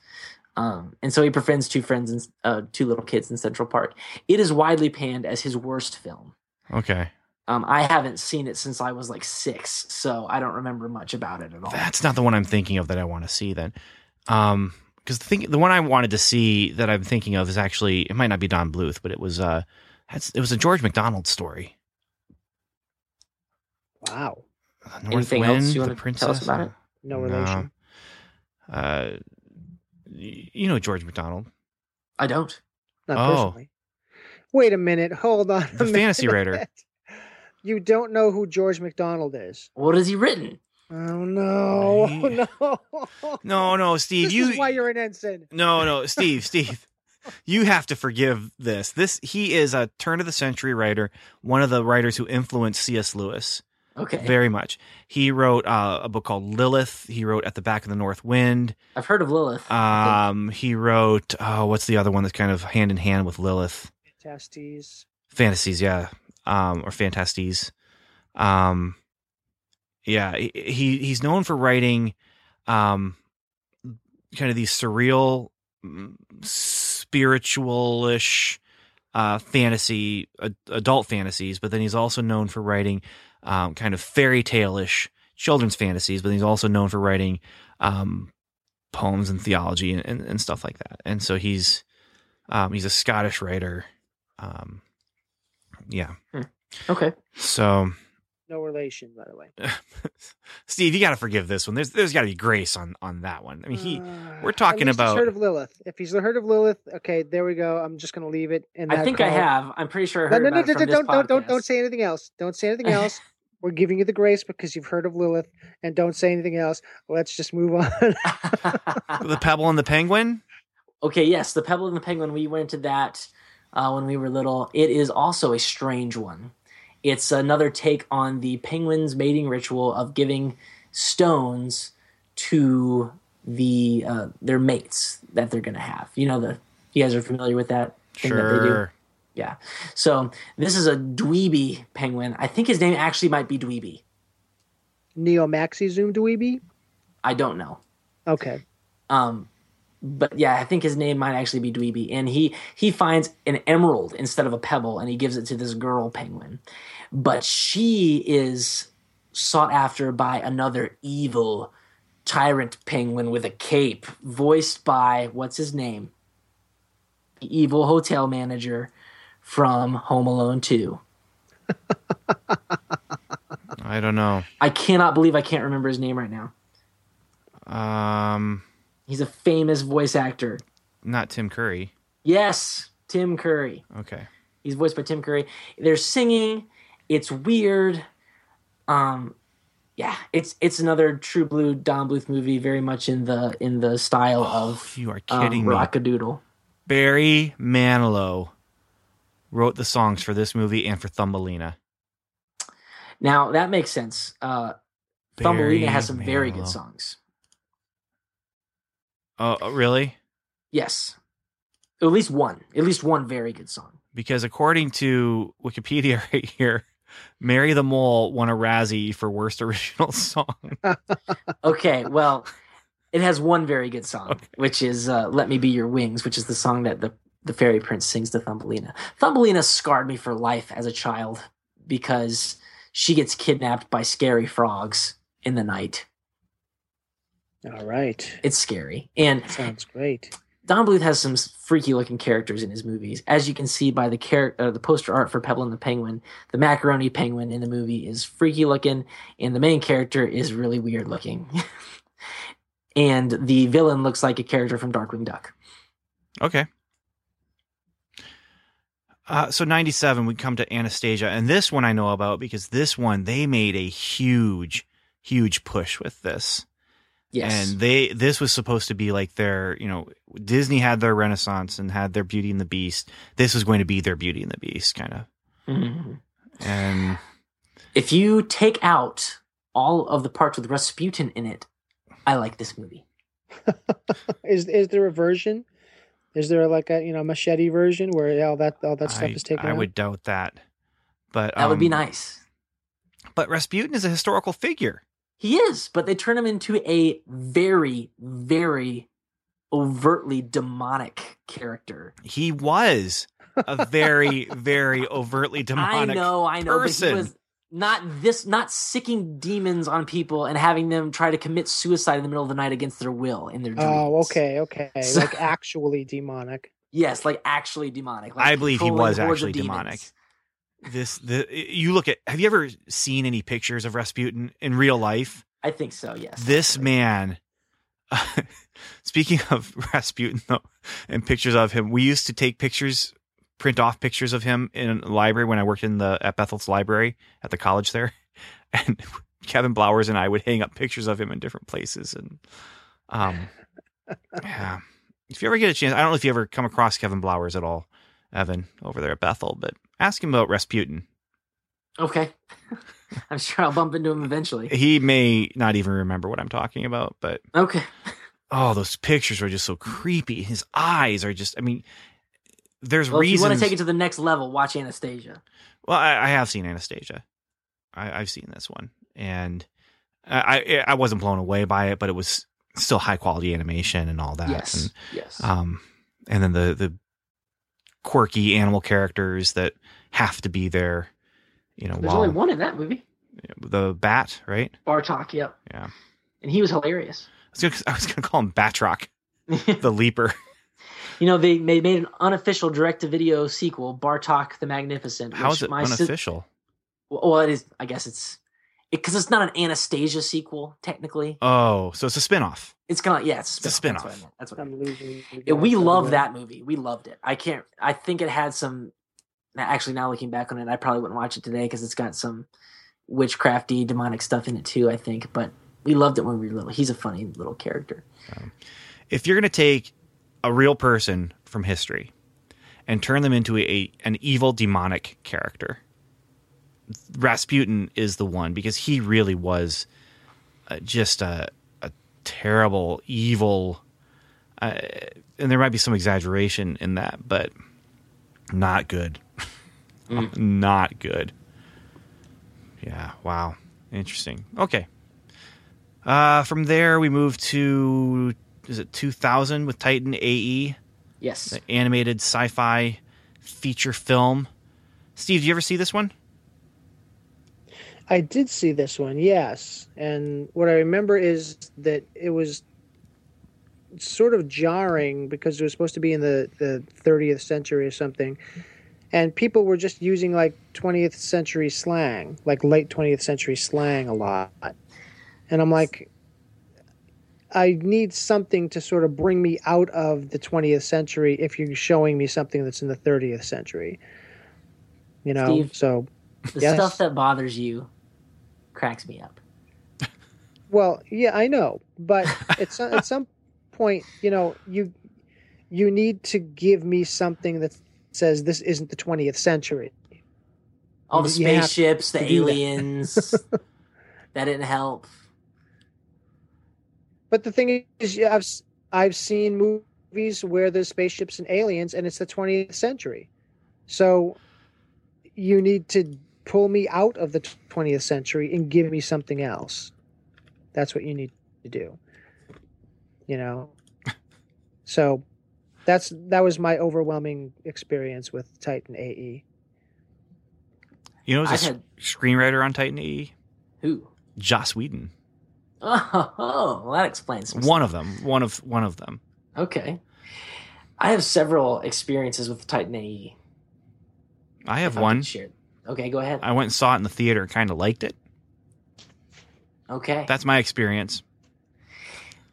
And so he befriends two friends and two little kids in Central Park. It is widely panned as his worst film. Okay. I haven't seen it since I was like 6, so I don't remember much about it at all. That's not the one I'm thinking of that I want to see then. Because the one I wanted to see that I'm thinking of is actually, it might not be Don Bluth, but it was it was a George MacDonald story. Wow. North Wind, the princess. Tell us about it? No relation. You know George MacDonald. I don't. Not personally. Wait a minute. Hold on. The fantasy writer. You don't know who George MacDonald is. What has he written? Oh, no. No, Steve. This is why you're an ensign. No, Steve. You have to forgive this. He is a turn-of-the-century writer, one of the writers who influenced C.S. Lewis very much. He wrote a book called Lilith. He wrote At the Back of the North Wind. I've heard of Lilith. He wrote, what's the other one that's kind of hand-in-hand with Lilith? Phantastes, yeah. Or Phantastes. Yeah, he's known for writing kind of these surreal, spiritual-ish fantasy, adult fantasies, but then he's also known for writing kind of fairy tale-ish children's fantasies, but he's also known for writing poems and theology and stuff like that. And so he's a Scottish writer. Yeah. Okay. So... No relation, by the way. Steve, you got to forgive this one. There's got to be grace on that one. I mean, we're talking about. He's heard of Lilith. If he's heard of Lilith, okay, there we go. I'm just going to leave it. And I think I have. I'm pretty sure. Don't say anything else. Don't say anything else. We're giving you the grace because you've heard of Lilith, and don't say anything else. Let's just move on. The Pebble and the Penguin. Okay, yes, the Pebble and the Penguin. We went to that when we were little. It is also a strange one. It's another take on the penguin's mating ritual of giving stones to the their mates that they're going to have. You know, you guys are familiar with that thing that they do? Yeah. So this is a dweeby penguin. I think his name actually might be Dweeby. Neo Maxi Zoom Dweeby? I don't know. Okay. But yeah, I think his name might actually be Dweeby. And he finds an emerald instead of a pebble, and he gives it to this girl penguin. But she is sought after by another evil tyrant penguin with a cape, voiced by, what's his name? The evil hotel manager from Home Alone 2. I don't know. I cannot believe I can't remember his name right now. He's a famous voice actor. Not Tim Curry. Yes, Tim Curry. Okay. He's voiced by Tim Curry. They're singing. It's weird. Yeah, it's another True Blue Don Bluth movie, very much in the style of you are kidding me. Rock-a-Doodle. Barry Manilow wrote the songs for this movie and for Thumbelina. Now that makes sense. Thumbelina has some very good songs. Oh, really? Yes. At least one very good song. Because according to Wikipedia right here, Mary the Mole won a Razzie for worst original song. Okay, well, it has one very good song, okay, which is Let Me Be Your Wings, which is the song that the fairy prince sings to Thumbelina. Thumbelina scarred me for life as a child because she gets kidnapped by scary frogs in the night. All right. It's scary. And sounds great. Don Bluth has some freaky-looking characters in his movies. As you can see by the poster art for Pebble and the Penguin, the macaroni penguin in the movie is freaky-looking, and the main character is really weird-looking. And the villain looks like a character from Darkwing Duck. Okay. So 97, we come to Anastasia, and this one I know about because this one, they made a huge, huge push with this. Yes. And this was supposed to be like their, you know, Disney had their Renaissance and had their Beauty and the Beast. This was going to be their Beauty and the Beast, kind of. Mm-hmm. And if you take out all of the parts with Rasputin in it, I like this movie. Is there a version? Is there like a, you know, machete version where all that stuff is taken out? I would doubt that. But that would be nice. But Rasputin is a historical figure. He is, but they turn him into a very, very overtly demonic character. He was a very, very overtly demonic person. I know, person. But he was not sicking demons on people and having them try to commit suicide in the middle of the night against their will in their dreams. Oh, okay. So, like actually demonic. Yes, like actually demonic. Like I believe he was actually demonic. Have you ever seen any pictures of Rasputin in real life? I think so, yes. This man, speaking of Rasputin though, and pictures of him, we used to take pictures, print off pictures of him in a library when I worked at Bethel's library at the college there. And Kevin Blowers and I would hang up pictures of him in different places. And yeah. If you ever get a chance, I don't know if you ever come across Kevin Blowers at all, Evan, over there at Bethel, but ask him about Rasputin. Okay. I'm sure I'll bump into him eventually. He may not even remember what I'm talking about, but... Okay. Oh, those pictures are just so creepy. His eyes are just... I mean, there's reasons... If you want to take it to the next level, watch Anastasia. Well, I have seen Anastasia. I've seen this one. And I wasn't blown away by it, but it was still high-quality animation and all that. Yes, and, yes. And then the quirky animal characters that have to be there, you know. There's only one in that movie. The bat, right? Bartok, yep. Yeah. And he was hilarious. I was gonna call him Batroc, the Leaper. You know, they made an unofficial direct-to-video sequel, Bartok the Magnificent. How is it unofficial? Well, it is. I guess it's because it's not an Anastasia sequel technically. Oh, so it's a spinoff. It's a spinoff. That's what I'm losing. We love that movie. We loved it. I think it had some. Actually, now looking back on it, I probably wouldn't watch it today because it's got some witchcrafty, demonic stuff in it too, I think. But we loved it when we were little. He's a funny little character. If you're going to take a real person from history and turn them into an evil, demonic character, Rasputin is the one because he really was just a terrible, evil, and there might be some exaggeration in that, but not good. Not good. Yeah, wow. Interesting. Okay. From there, we move to, is it 2000 with Titan AE? Yes. The animated sci-fi feature film. Steve, did you ever see this one? I did see this one, yes. And what I remember is that it was sort of jarring because it was supposed to be in the 30th century or something. And people were just using, like, 20th century slang, like late 20th century slang a lot. And I'm like, I need something to sort of bring me out of the 20th century if you're showing me something that's in the 30th century. You know, Steve, so... The stuff that bothers you cracks me up. Well, yeah, I know. But at some point, you know, you need to give me something that says this isn't the 20th century. All the spaceships, the aliens... That didn't help. But the thing is, yeah, I've seen movies where there's spaceships and aliens, and it's the 20th century. So you need to pull me out of the 20th century and give me something else. That's what you need to do. You know? So that was my overwhelming experience with Titan AE. You know, there's a screenwriter on Titan AE? Who? Joss Whedon. Oh, well, that explains some stuff. One of them. Okay. I have several experiences with Titan AE. I have one. Okay, go ahead. I went and saw it in the theater and kind of liked it. Okay. That's my experience.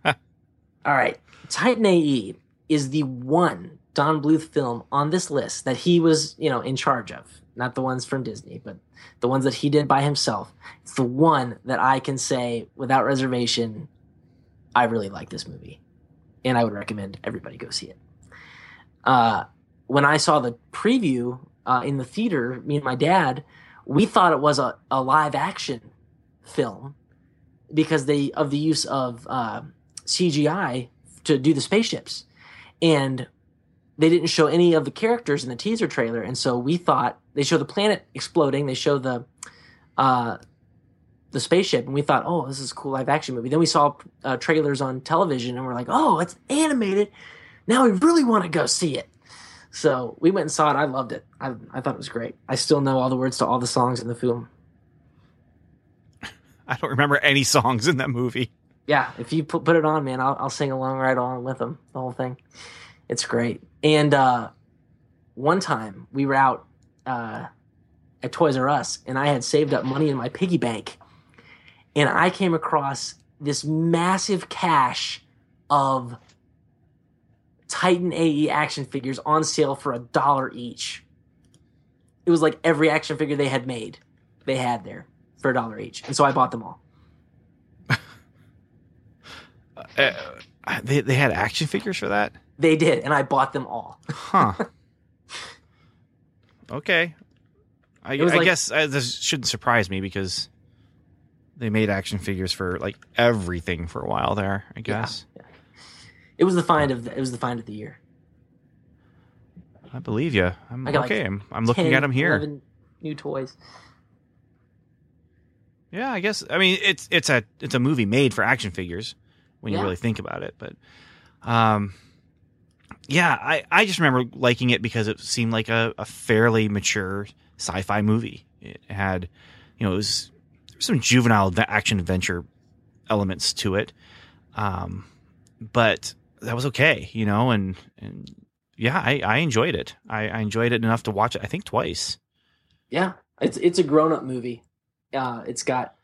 All right. Titan AE is the one Don Bluth film on this list that he was, you know, in charge of. Not the ones from Disney, but the ones that he did by himself. It's the one that I can say without reservation, I really like this movie. And I would recommend everybody go see it. When I saw the preview in the theater, me and my dad, we thought it was a live action film because of the use of CGI to do the spaceships. And they didn't show any of the characters in the teaser trailer, and so we thought they show the planet exploding, they show the spaceship, and we thought, oh, this is a cool live action movie. Then we saw trailers on television, and we're like, oh, it's animated. Now we really want to go see it. So we went and saw it. I loved it. I thought it was great. I still know all the words to all the songs in the film. I don't remember any songs in that movie. Yeah, if you put it on, man, I'll sing along right along with them, the whole thing. It's great. And one time we were out at Toys R Us, and I had saved up money in my piggy bank, and I came across this massive cache of Titan AE action figures on sale for $1 each. It was like every action figure they had made, they had there for $1 each. And so I bought them all. They had action figures for that? They did, and I bought them all. Huh. Okay. I guess this shouldn't surprise me because they made action figures for like everything for a while there, I guess. Yeah. It was the find of the year. I believe you. I'm looking at them here. 11 new toys. Yeah, I guess. I mean, it's a movie made for action figures when you really think about it, but yeah, I just remember liking it because it seemed like a fairly mature sci-fi movie. It had, you know, there was some juvenile action-adventure elements to it. But that was okay, you know, and yeah, I enjoyed it. I enjoyed it enough to watch it, I think, twice. Yeah, it's a grown-up movie. It's got,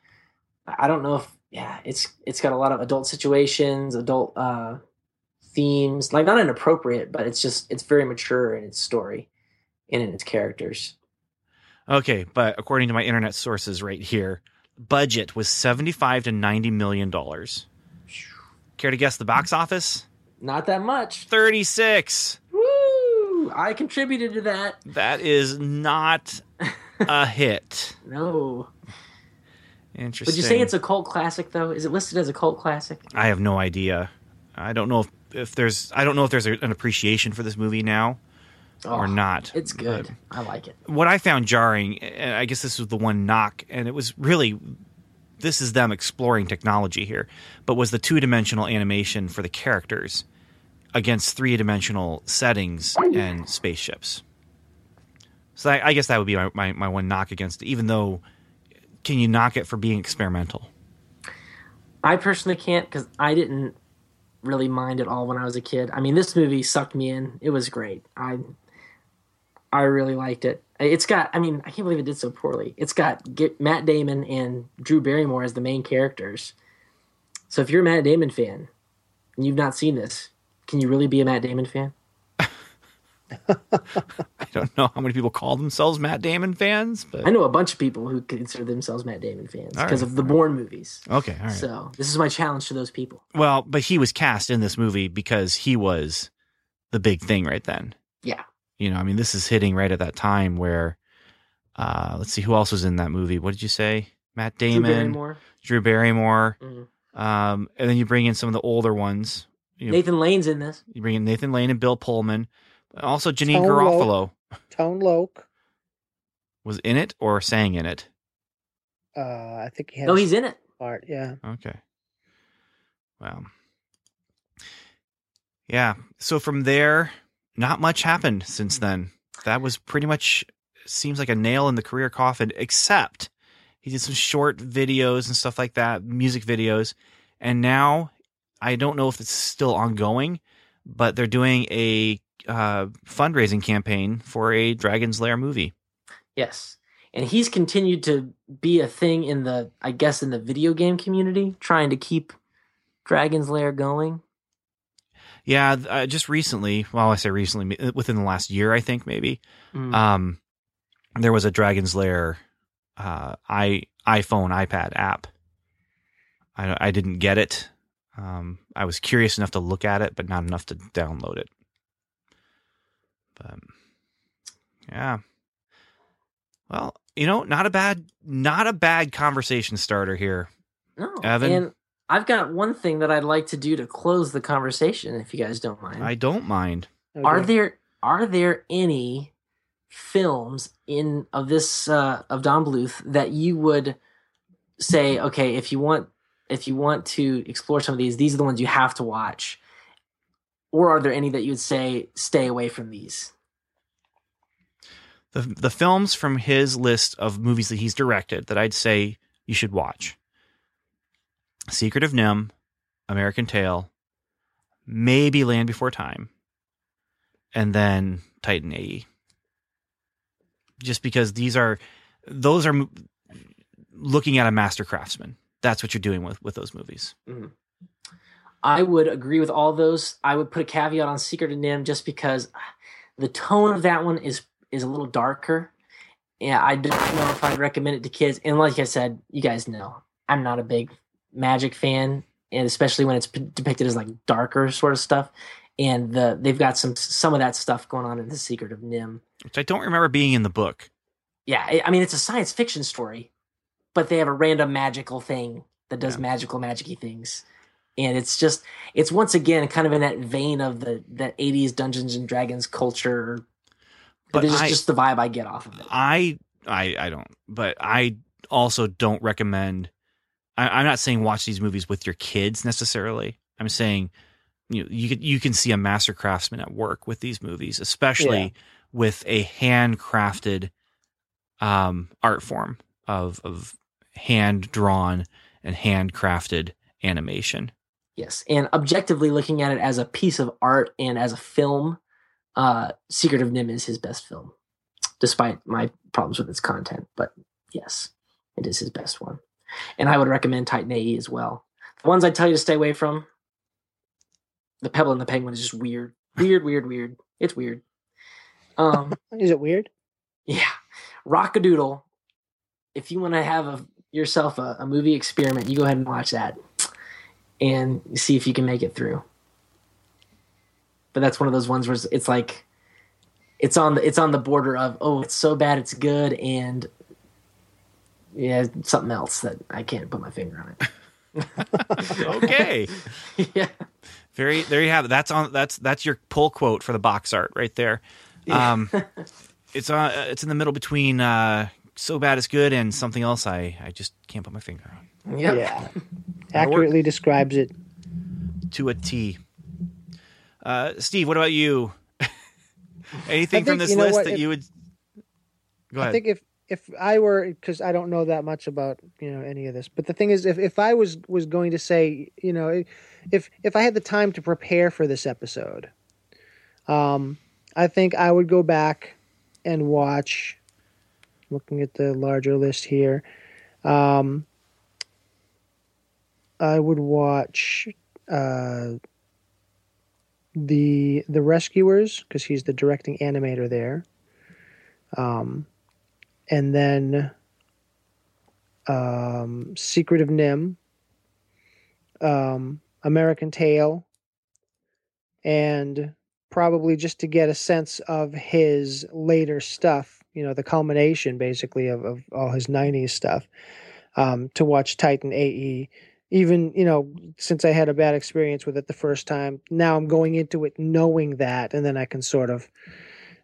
I don't know if, yeah, it's got a lot of adult situations, adult... themes, like not inappropriate, but it's just, it's very mature in its story and in its characters. Okay. But according to my internet sources right here, budget was $75 to $90 million. Care to guess the box office? Not that much. 36. Woo! I contributed to that. That is not a hit. No. Interesting. Would you say it's a cult classic, though? Is it listed as a cult classic? I have no idea. I don't know if there's an appreciation for this movie now or not. It's good. I like it. What I found jarring, and I guess this was the one knock, and it was really this is them exploring technology here, but was the two-dimensional animation for the characters against three-dimensional settings and spaceships. So I guess that would be my one knock against it, even though can you knock it for being experimental? I personally can't because I didn't really mind at all when I was a kid. I mean, this movie sucked me in. It was great. I really liked it. It's got, I mean, I can't believe it did so poorly. It's got Matt Damon and Drew Barrymore as the main characters. So if you're a Matt Damon fan and you've not seen this, can you really be a Matt Damon fan? I don't know how many people call themselves Matt Damon fans, but I know a bunch of people who consider themselves Matt Damon fans because of the Bourne movies. Okay, all right. So this is my challenge to those people. Well, but he was cast in this movie because he was the big thing right then. Yeah. You know, I mean, this is hitting right at that time where, let's see, who else was in that movie? What did you say? Matt Damon, Drew Barrymore. Mm-hmm. And then you bring in some of the older ones. You know, Nathan Lane's in this. You bring in Nathan Lane and Bill Pullman. Also, Janine Garofalo. Tone Loc was in it or sang in it. I think he had. No, he's in it. Part, yeah. Okay. Wow. Yeah. So from there, not much happened since then. That was pretty much seems like a nail in the career coffin. Except he did some short videos and stuff like that, music videos, and now I don't know if it's still ongoing, but they're doing a fundraising campaign for a Dragon's Lair movie. Yes. And he's continued to be a thing in the, I guess, in the video game community, trying to keep Dragon's Lair going. Yeah. Just recently, well, I say recently, within the last year, I think maybe, there was a Dragon's Lair iPhone, iPad app. I didn't get it. I was curious enough to look at it, but not enough to download it. But yeah, well, you know, not a bad conversation starter here. No, Evan, and I've got one thing that I'd like to do to close the conversation, if you guys don't mind. I don't mind. Okay. Are there any films of Don Bluth that you would say, okay, if you want to explore some of these are the ones you have to watch? Or are there any that you'd say stay away from these? The films from his list of movies that he's directed that I'd say you should watch: Secret of NIMH, American Tail, maybe Land Before Time, and then Titan AE. Just because those are looking at a master craftsman. That's what you're doing with those movies. Mm-hmm. I would agree with all those. I would put a caveat on Secret of NIMH just because the tone of that one is a little darker. Yeah, I don't know if I'd recommend it to kids. And like I said, you guys know, I'm not a big magic fan, and especially when it's depicted as like darker sort of stuff. And they've got some of that stuff going on in The Secret of NIMH, which I don't remember being in the book. Yeah, I mean, it's a science fiction story, but they have a random magical thing that does magical, magic-y things. And it's just, it's once again kind of in that vein of that 80s Dungeons and Dragons culture. But it's just the vibe I get off of it. I don't, but I also don't recommend. I'm not saying watch these movies with your kids necessarily. I'm saying you can see a master craftsman at work with these movies, especially with a handcrafted art form of hand drawn and handcrafted animation. Yes, and objectively looking at it as a piece of art and as a film, Secret of NIMH is his best film, despite my problems with its content. But yes, it is his best one. And I would recommend Titan AE as well. The ones I tell you to stay away from, the Pebble and the Penguin is just weird. Weird. It's weird. Is it weird? Yeah. Rock-a-Doodle, if you want to have yourself a movie experiment, you go ahead and watch that and see if you can make it through. But that's one of those ones where it's like it's on the border of, oh, it's so bad it's good, and Yeah, something else that I can't put my finger on it. Okay. Yeah. Very. There you have it. That's on. That's your pull quote for the box art right there. It's in the middle between "So Bad It's Good" and something else. I just can't put my finger on. Yep. Yeah. Accurately describes it to a T. Steve, what about you? Anything from this list that you would? Go ahead. I think if I were, because I don't know that much about any of this, but the thing is, if I was going to say, if I had the time to prepare for this episode, I think I would go back and watch. Looking at the larger list here, I would watch the Rescuers, because he's the directing animator there. And then Secret of NIMH, American Tail, and probably just to get a sense of his later stuff, the culmination basically of all his 90s stuff, to watch Titan AE. Even, since I had a bad experience with it the first time, now I'm going into it knowing that, and then I can sort of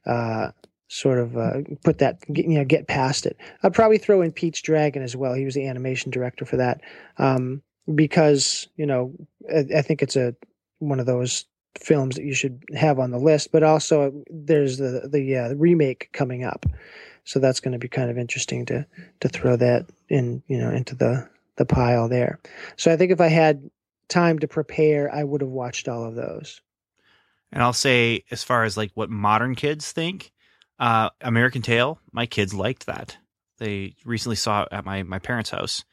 put that, get past it. I'd probably throw in Pete's Dragon as well. He was the animation director for that, because I think it's one of those films that you should have on the list. But also, there's the remake coming up, so that's going to be kind of interesting to throw that in, into the pile there. So I think if I had time to prepare, I would have watched all of those. And I'll say, as far as like what modern kids think. American Tail, my kids liked that. They recently saw it at my parents' house,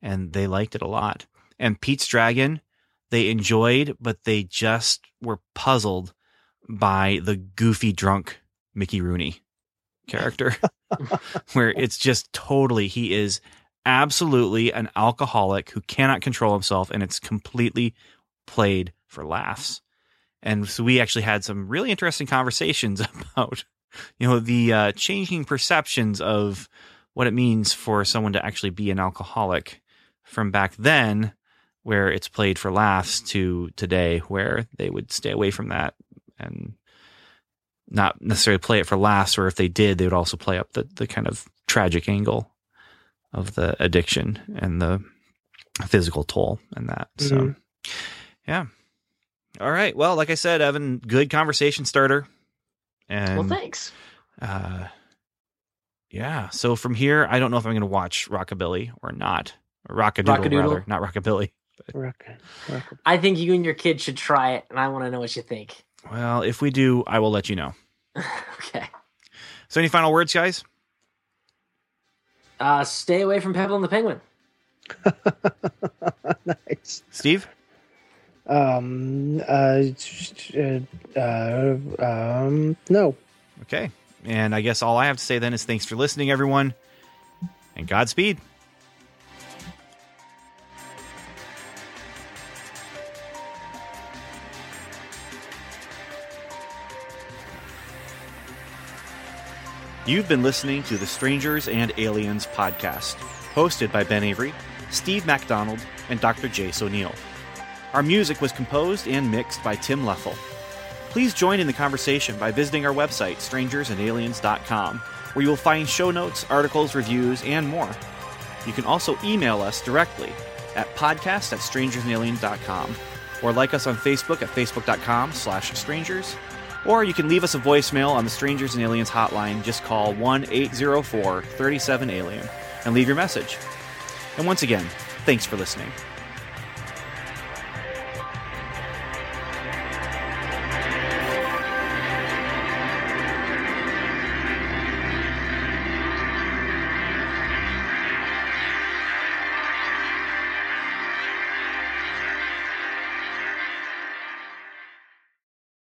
and they liked it a lot. And Pete's Dragon, they enjoyed, but they just were puzzled by the goofy drunk Mickey Rooney character, where it's just totally, he is absolutely an alcoholic who cannot control himself, and it's completely played for laughs. And so we actually had some really interesting conversations about the changing perceptions of what it means for someone to actually be an alcoholic, from back then where it's played for laughs to today where they would stay away from that and not necessarily play it for laughs, or if they did, they would also play up the kind of tragic angle of the addiction and the physical toll and that. Mm-hmm. So, yeah. All right. Well, like I said, Evan, good conversation starter. And, well, thanks. Yeah. So from here, I don't know if I'm going to watch Rockabilly or not. Or Rock-a-Doodle, rather. Not Rockabilly. I think you and your kid should try it, and I want to know what you think. Well, if we do, I will let you know. Okay. So any final words, guys? Stay away from Pebble and the Penguin. Nice. Steve? No. Okay. And I guess all I have to say then is thanks for listening, everyone, and Godspeed. You've been listening to the Strangers and Aliens podcast, hosted by Ben Avery, Steve MacDonald, and Dr. Jace O'Neill. Our music was composed and mixed by Tim Leffel. Please join in the conversation by visiting our website, strangersandaliens.com, where you will find show notes, articles, reviews, and more. You can also email us directly at podcast@strangersandaliens.com, or like us on Facebook at facebook.com/strangers, or you can leave us a voicemail on the Strangers and Aliens hotline. Just call 1-804-37-ALIEN and leave your message. And once again, thanks for listening.